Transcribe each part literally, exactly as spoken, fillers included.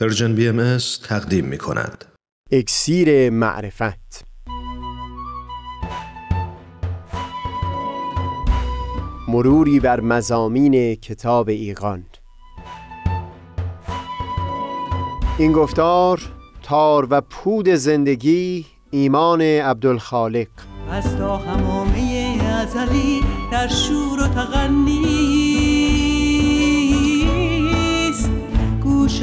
پرژن بی ام اس تقدیم می کند. اکسیر معرفت. مروری بر مضامین کتاب ایقان. این گفتار تار و پود زندگی ایمان عبدالخالق از تا همامه ازلی در شور و تغنیست، گوش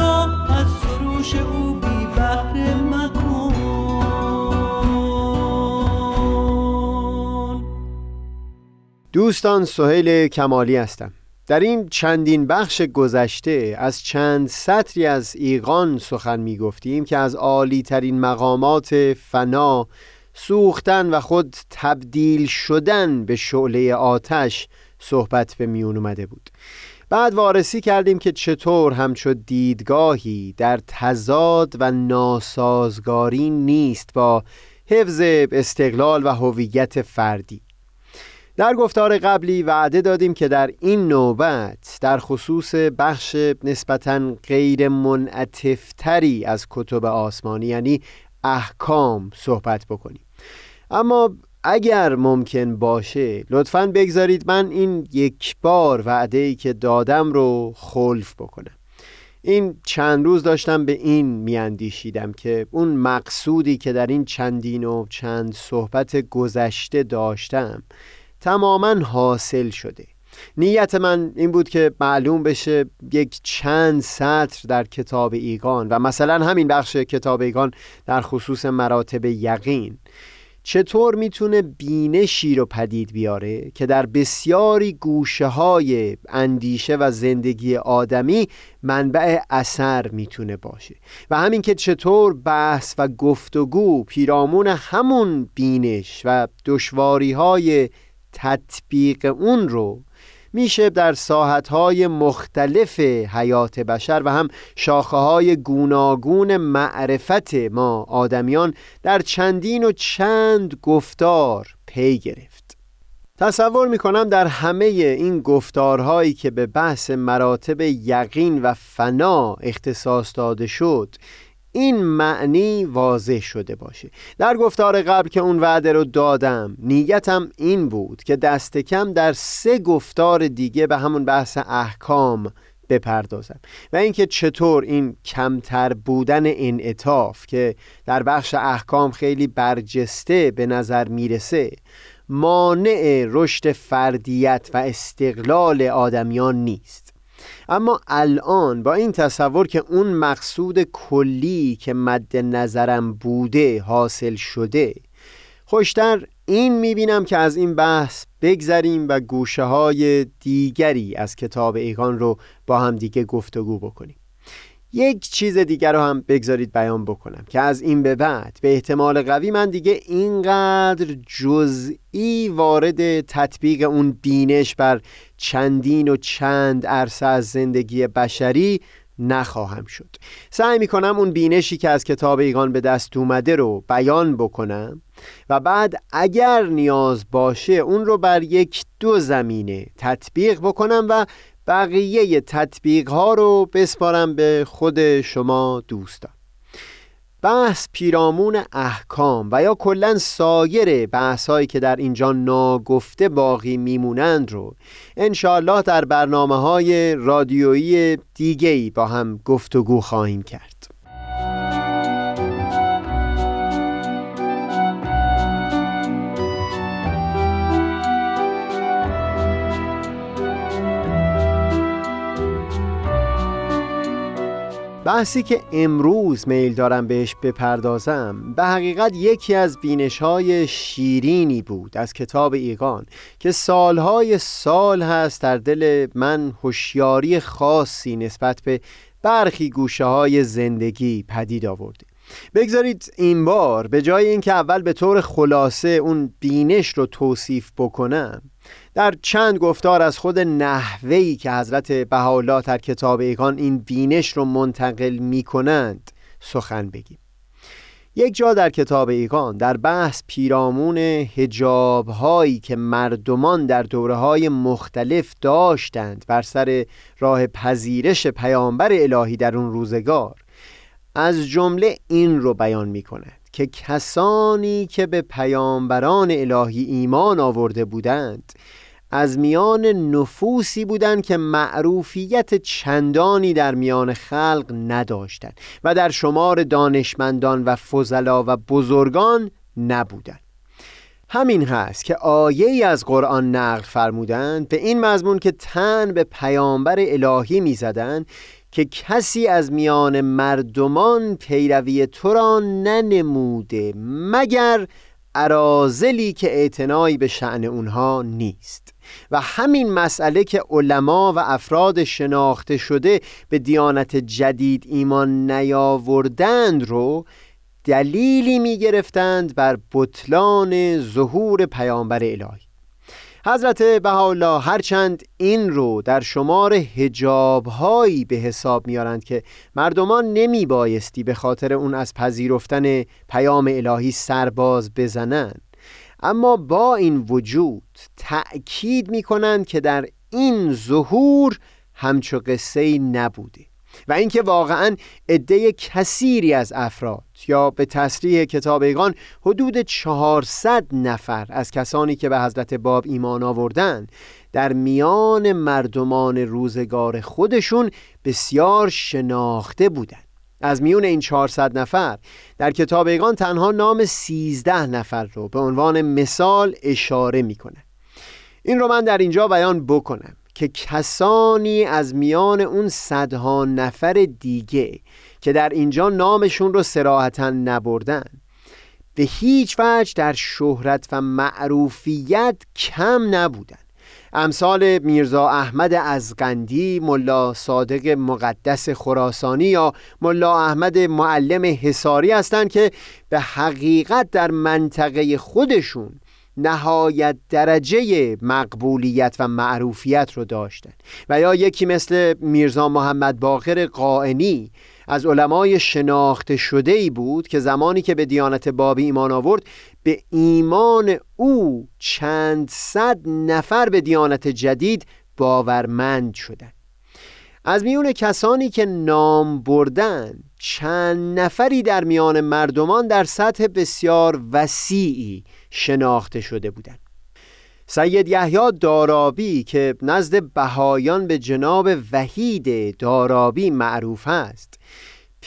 را از سروش او بی بهره مکن. دوستان، سهیل کمالی هستم. در این چندین بخش گذشته از چند سطری از ایقان سخن می گفتیم که از عالی ترین مقامات فنا، سوختن و خود تبدیل شدن به شعله آتش صحبت به میون اومده بود. بعد وارسی کردیم که چطور همچو دیدگاهی در تضاد و ناسازگاری نیست با حفظ استقلال و هویت فردی. در گفتار قبلی وعده دادیم که در این نوبت در خصوص بخش نسبتاً غیر منعطف‌تری از کتب آسمانی، یعنی احکام، صحبت بکنیم. اما اگر ممکن باشه لطفاً بگذارید من این یک بار وعده‌ای که دادم رو خلف بکنم. این چند روز داشتم به این میاندیشیدم که اون مقصودی که در این چندین و چند صحبت گذشته داشتم تماماً حاصل شده. نیت من این بود که معلوم بشه یک چند سطر در کتاب ایقان و مثلا همین بخش کتاب ایقان در خصوص مراتب یقین چطور میتونه بینشی رو پدید بیاره که در بسیاری گوشه های اندیشه و زندگی آدمی منبع اثر میتونه باشه، و همین که چطور بحث و گفتگو پیرامون همون بینش و دشواری های تطبیق اون رو میشه در ساحت‌های مختلف حیات بشر و هم شاخه‌های گوناگون معرفت ما آدمیان در چندین و چند گفتار پی گرفت. تصور میکنم در همه این گفتارهایی که به بحث مراتب یقین و فنا اختصاص داده شد این معنی واضح شده باشه. در گفتار قبل که اون وعده رو دادم نیتم این بود که دست کم در سه گفتار دیگه به همون بحث احکام بپردازم و اینکه چطور این کمتر بودن انعطاف که در بخش احکام خیلی برجسته به نظر میرسه مانع رشد فردیت و استقلال آدمیان نیست. اما الان با این تصور که اون مقصود کلی که مد نظرم بوده حاصل شده، خوشتر این میبینم که از این بحث بگذریم و گوشه های دیگری از کتاب ایقان رو با هم دیگه گفتگو بکنیم. یک چیز دیگر رو هم بگذارید بیان بکنم که از این به بعد به احتمال قوی من دیگه اینقدر جزئی وارد تطبیق اون بینش بر چندین و چند عرصه از زندگی بشری نخواهم شد. سعی میکنم اون بینشی که از کتاب ایقان به دست اومده رو بیان بکنم و بعد اگر نیاز باشه اون رو بر یک دو زمینه تطبیق بکنم و بقیه تطبیق ها رو بسپارم به خود شما دوستان. بحث پیرامون احکام و یا کلن سایر بحث هایی که در اینجا ناگفته باقی میمونند رو انشاءالله در برنامه های رادیویی دیگه‌ای با هم گفتگو خواهیم کرد. بحثی که امروز میل دارم بهش بپردازم به حقیقت یکی از بینش‌های شیرینی بود از کتاب ایقان که سالهای سال هست در دل من هوشیاری خاصی نسبت به برخی گوشه‌های زندگی پدید آورده. بگذارید این بار به جای اینکه اول به طور خلاصه اون بینش رو توصیف بکنم، در چند گفتار از خود نحوهی که حضرت بهاءالله در کتاب ایقان این بینش رو منتقل می کنند سخن بگیم. یک جا در کتاب ایقان در بحث پیرامون حجاب هایی که مردمان در دوره های مختلف داشتند بر سر راه پذیرش پیامبر الهی در اون روزگار، از جمله این رو بیان می کند که کسانی که به پیامبران الهی ایمان آورده بودند از میان نفوسی بودند که معروفیت چندانی در میان خلق نداشتند و در شمار دانشمندان و فضلا و بزرگان نبودند. همین هست که آیه‌ای از قرآن نقل فرمودند به این مضمون که تن به پیامبر الهی می‌زدند که کسی از میان مردمان پیروی تو را ننموده مگر اراذلی که اعتنایی به شأن اونها نیست. و همین مسئله که علما و افراد شناخته شده به دیانت جدید ایمان نیاوردند رو دلیلی می گرفتند بر بطلان ظهور پیامبر الهی. حضرت بهاءالله هرچند این رو در شمار حجاب‌هایی به حساب میارند که مردمان نمی بایستی به خاطر اون از پذیرفتن پیام الهی سرباز بزنند، اما با این وجود تأکید می کنند که در این ظهور همچو قصه‌ای نبوده و اینکه واقعاً عده کثیری از افراد یا به تصریح کتاب ایقان حدود چهارصد نفر از کسانی که به حضرت باب ایمان آوردند در میان مردمان روزگار خودشون بسیار شناخته بودند. از میون این چهارصد نفر در کتاب ایقان تنها نام سیزده نفر رو به عنوان مثال اشاره میکنه. این رو من در اینجا بیان بکنم که کسانی از میان اون صدها نفر دیگه که در اینجا نامشون رو صراحتاً نبردن به هیچ وجه در شهرت و معروفیت کم نبودن، امثال میرزا احمد ازغندی، ملا صادق مقدس خراسانی یا ملا احمد معلم حصاری هستند که به حقیقت در منطقه خودشون نهایت درجه مقبولیت و معروفیت رو داشتن، و یا یکی مثل میرزا محمد باقر قائینی از علمای شناخته شده‌ای بود که زمانی که به دیانت بابی ایمان آورد به ایمان او چند صد نفر به دیانت جدید باورمند شدند. از میون کسانی که نام بردن چند نفری در میان مردمان در سطح بسیار وسیعی شناخته شده بودند. سید یحیی دارابی که نزد بهایان به جناب وحید دارابی معروف است،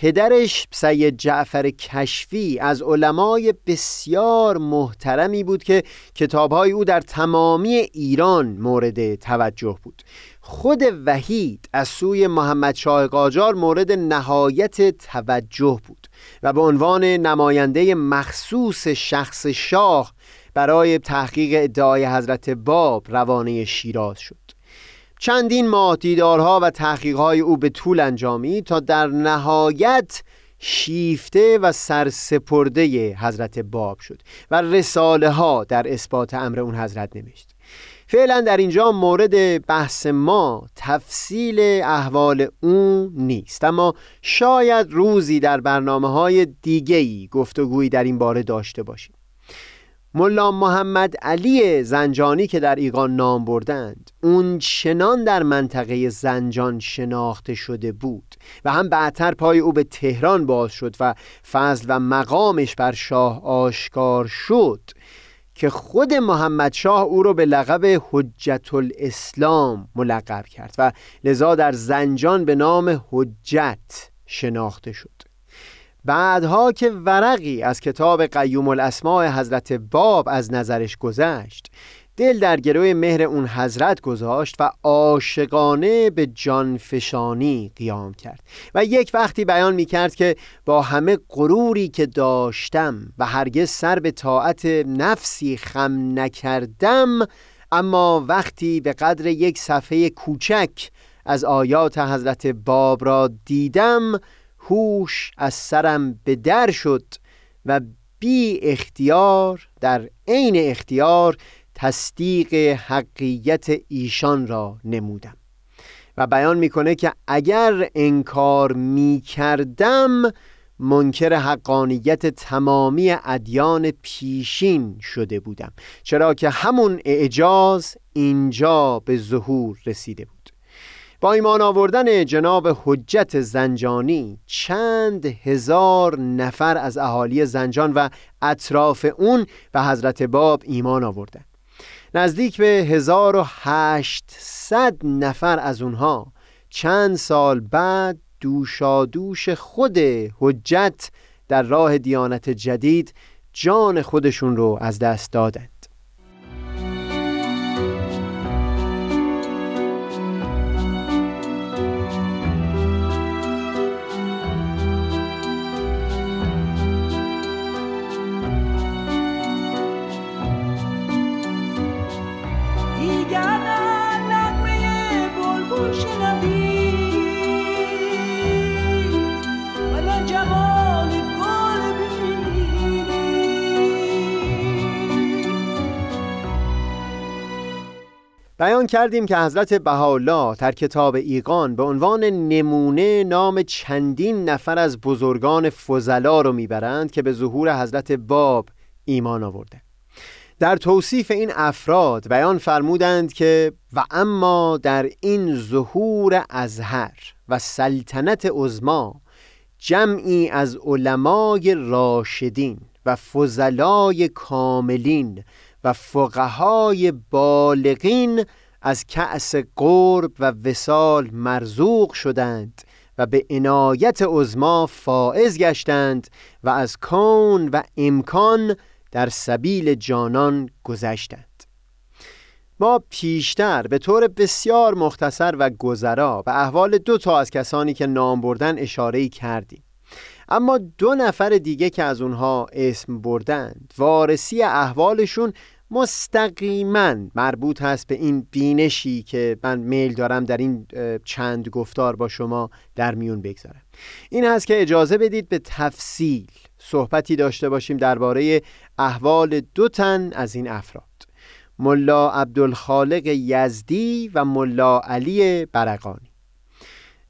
پدرش سید جعفر کشفی از علمای بسیار محترمی بود که کتاب‌های او در تمامی ایران مورد توجه بود. خود وحید از سوی محمد شاه قاجار مورد نهایت توجه بود و به عنوان نماینده مخصوص شخص شاه برای تحقیق ادعای حضرت باب روانه شیراز شد. چندین ماه دیدارها و تحقیقهای او به طول انجامید تا در نهایت شیفته و سرسپرده حضرت باب شد و رساله ها در اثبات امر اون حضرت نوشت. فعلا در اینجا مورد بحث ما تفصیل احوال اون نیست، اما شاید روزی در برنامه‌های دیگه‌ای گفتگویی در این باره داشته باشیم. ملا محمد علی زنجانی که در ایقان نام بردند اون چنان در منطقه زنجان شناخته شده بود و هم بعدتر پای او به تهران باز شد و فضل و مقامش بر شاه آشکار شد که خود محمد شاه او را به لقب حجت الاسلام ملقب کرد و لذا در زنجان به نام حجت شناخته شد. بعدها که ورقی از کتاب قیوم الاسماء حضرت باب از نظرش گذشت، دل در گروه مهر اون حضرت گذاشت و عاشقانه به جانفشانی قیام کرد و یک وقتی بیان می کرد که با همه غروری که داشتم و هرگز سر به طاعت نفسی خم نکردم، اما وقتی به قدر یک صفحه کوچک از آیات حضرت باب را دیدم، هوش از سرم به در شد و بی اختیار در عین اختیار تصدیق حقیقت ایشان را نمودم. و بیان میکنه که اگر انکار میکردم منکر حقانیت تمامی ادیان پیشین شده بودم، چرا که همون اعجاز اینجا به ظهور رسیده بود. با ایمان آوردن جناب حجت زنجانی چند هزار نفر از اهالی زنجان و اطراف اون و حضرت باب ایمان آوردن. نزدیک به هزار و هشتصد نفر از اونها چند سال بعد دوشادوش خود حجت در راه دیانت جدید جان خودشون رو از دست دادند. بیان کردیم که حضرت بهاءالله در کتاب ایقان به عنوان نمونه نام چندین نفر از بزرگان فضلا رو میبرند که به ظهور حضرت باب ایمان آورده. در توصیف این افراد بیان فرمودند که و اما در این ظهور ازهر و سلطنت عظما جمعی از علمای راشدین و فضلای کاملین و فقهای بالغین از کأس قرب و وصال مرزوق شدند و به عنایت عظما فائز گشتند و از کون و امکان در سبیل جانان گذشتند. ما پیشتر به طور بسیار مختصر و گذرا به احوال دو تا از کسانی که نام بردن اشاره‌ای کردیم، اما دو نفر دیگه که از اونها اسم بردند وارسی احوالشون مستقیما مربوط هست به این بینشی که من میل دارم در این چند گفتار با شما در میون بگذارم. این هست که اجازه بدید به تفصیل صحبتی داشته باشیم درباره احوال دو تن از این افراد، ملا عبدالخالق یزدی و ملا علی برقانی.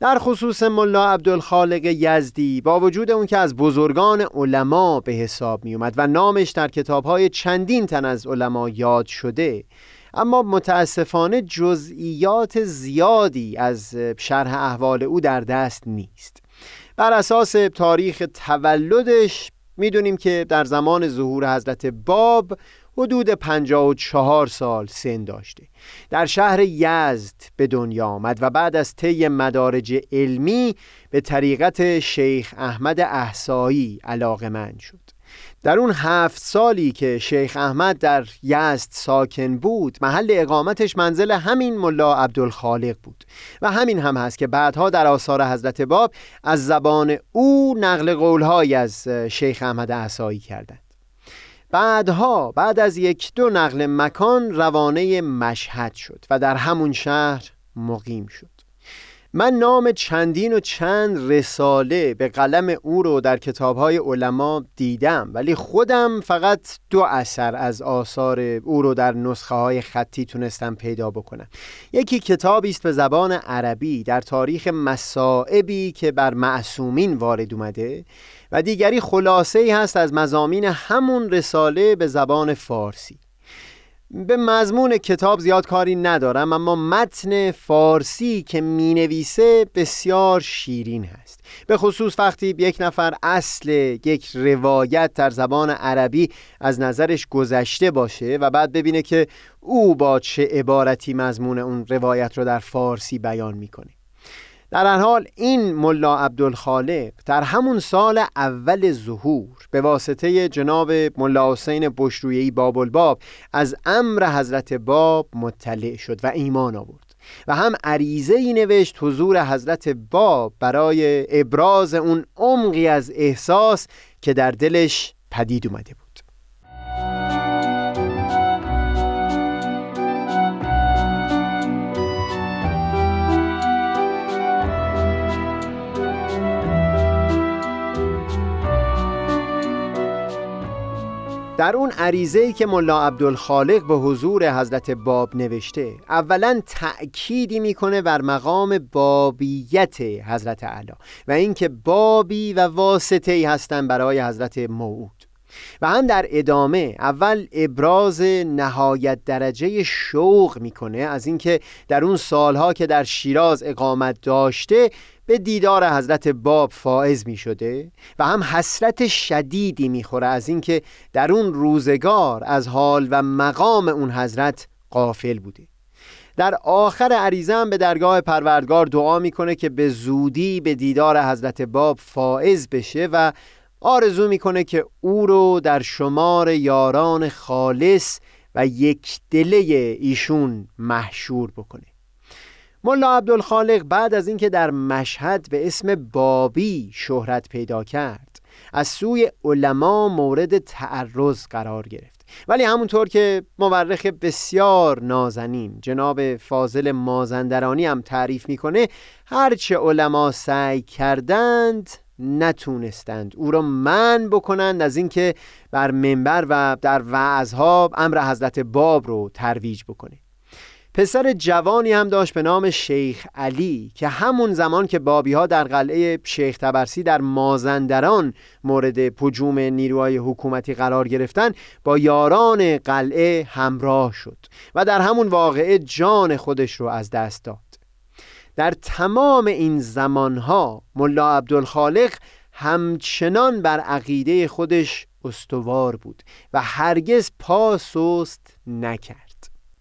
در خصوص ملا عبدالخالق یزدی، با وجود اون که از بزرگان علما به حساب می اومد و نامش در کتاب‌های چندین تن از علما یاد شده، اما متاسفانه جزئیات زیادی از شرح احوال او در دست نیست. بر اساس تاریخ تولدش میدونیم که در زمان ظهور حضرت باب حدود پنجاه و چهار سال سن داشته. در شهر یزد به دنیا آمد و بعد از طی مدارج علمی به طریقت شیخ احمد احسایی علاقه‌مند شد. در اون هفت سالی که شیخ احمد در یزد ساکن بود، محل اقامتش منزل همین ملا عبدالخالق بود و همین هم هست که بعدها در آثار حضرت باب از زبان او نقل قول‌هایی از شیخ احمد احسایی کردند. بعدها بعد از یک دو نقل مکان روانه مشهد شد و در همون شهر مقیم شد. من نام چندین و چند رساله به قلم او رو در کتاب‌های علما دیدم، ولی خودم فقط دو اثر از آثار او رو در نسخه‌های خطی تونستم پیدا بکنم. یکی کتابی است به زبان عربی در تاریخ مصائبی که بر معصومین وارد اومده و دیگری خلاصه‌ای هست از مضامین همون رساله به زبان فارسی. به مضمون کتاب زیاد کاری ندارم، اما متن فارسی که می نویسه بسیار شیرین هست، به خصوص وقتی یک نفر اصل یک روایت در زبان عربی از نظرش گذشته باشه و بعد ببینه که او با چه عبارتی مضمون اون روایت رو در فارسی بیان می کنه. در هر حال این ملا عبدالخالق در همون سال اول ظهور به واسطه جناب ملا حسین بشرویهی باب‌الباب از امر حضرت باب مطلع شد و ایمان آورد و هم عریضه‌ای نوشت حضور حضرت باب برای ابراز اون عمقی از احساس که در دلش پدید اومده بود. در اون عریضه‌ای که ملا عبدالخالق به حضور حضرت باب نوشته، اولا تأکیدی میکنه بر مقام بابیت حضرت اعلی و اینکه بابی و واسطه‌ای هستند برای حضرت موعود، و هم در ادامه اول ابراز نهایت درجه شوق میکنه از اینکه در اون سالها که در شیراز اقامت داشته به دیدار حضرت باب فائز می شده، و هم حسرت شدیدی می خوره از اینکه در اون روزگار از حال و مقام اون حضرت غافل بوده. در آخر عریضه هم به درگاه پروردگار دعا می کنه که به زودی به دیدار حضرت باب فائز بشه و آرزو می کنه که او رو در شمار یاران خالص و یک دله ایشون محشور بکنه. ملا عبدالخالق بعد از اینکه در مشهد به اسم بابی شهرت پیدا کرد، از سوی علما مورد تعرض قرار گرفت، ولی همونطور که مورخ بسیار نازنین جناب فاضل مازندرانی هم تعریف میکنه، هرچه علما سعی کردند نتونستند او را منع بکنند از اینکه بر منبر و در وعظها امر حضرت باب رو ترویج بکنه. پسر جوانی هم داشت به نام شیخ علی که همون زمان که بابی ها در قلعه شیخ تبرسی در مازندران مورد پجوم نیروهای حکومتی قرار گرفتن، با یاران قلعه همراه شد و در همون واقعه جان خودش رو از دست داد. در تمام این زمانها ملا عبدالخالق همچنان بر عقیده خودش استوار بود و هرگز پا سست نکرد،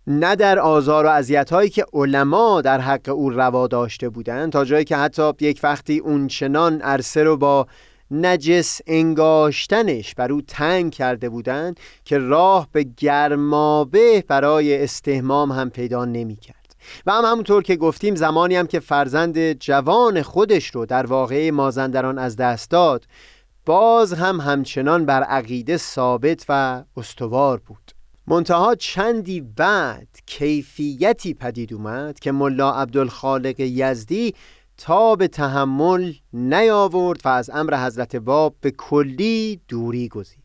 نه در آزار و اذیت‌هایی که علما در حق او روا داشته بودند، تا جایی که حتی یک وقتی اون چنان عرصه رو با نجس انگاشتنش بر او تنگ کرده بودند که راه به گرمابه برای استحمام هم پیدا نمی‌کرد. و هم همونطور که گفتیم، زمانی هم که فرزند جوان خودش رو در واقعه مازندران از دست داد، باز هم همچنان بر عقیده ثابت و استوار بود. منتها چندی بعد کیفیتی پدید اومد که ملا عبدالخالق یزدی تا به تحمل نیاورد و از امر حضرت باب به کلی دوری گزید.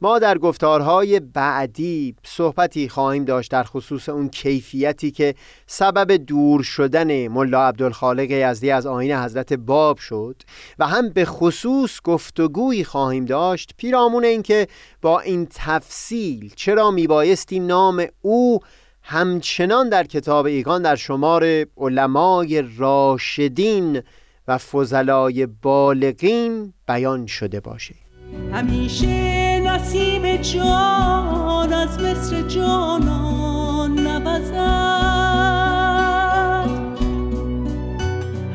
ما در گفتارهای بعدی صحبتی خواهیم داشت در خصوص اون کیفیتی که سبب دور شدن ملا عبدالخالق یزدی از آیین حضرت باب شد، و هم به خصوص گفتگویی خواهیم داشت پیرامون این که با این تفصیل چرا میبایستی نام او همچنان در کتاب ایقان در شمار علمای راشدین و فضلای بالغین بیان شده باشه. همیشه نصیب جان از مصر جانان نوزد،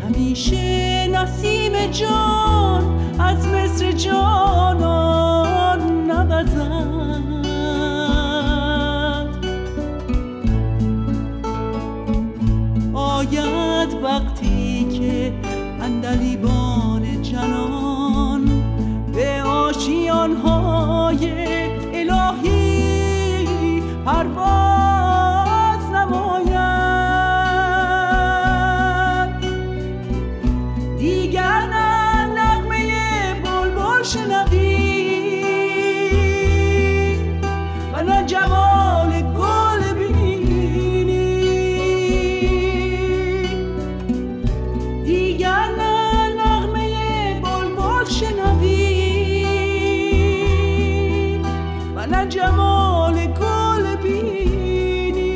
همیشه نصیب جان از مصر جانان نوزد. آید وقتی که اندلیبان جنان به آشیان های الهی پرواز نماید، دیگر نه نغمه بلبل شنوی و نه جمال گل بینی، دیگر نه نغمه بلبل شنوی جمال گل بینی.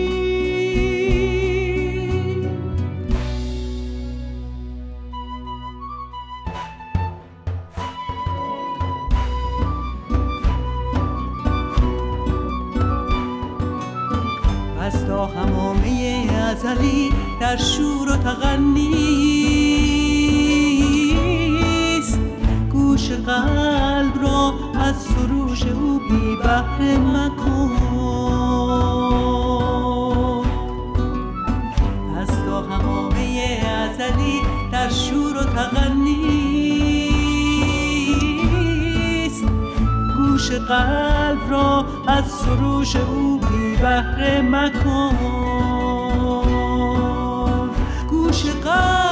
از تا همامه ازلی در شور و تغنیست، گوش قلب را از سروش او بی بحر مکن. از تا همامه ازلی در شور و تغنیست، گوش قلب را از سروش او بی بحر مکن، گوش قلب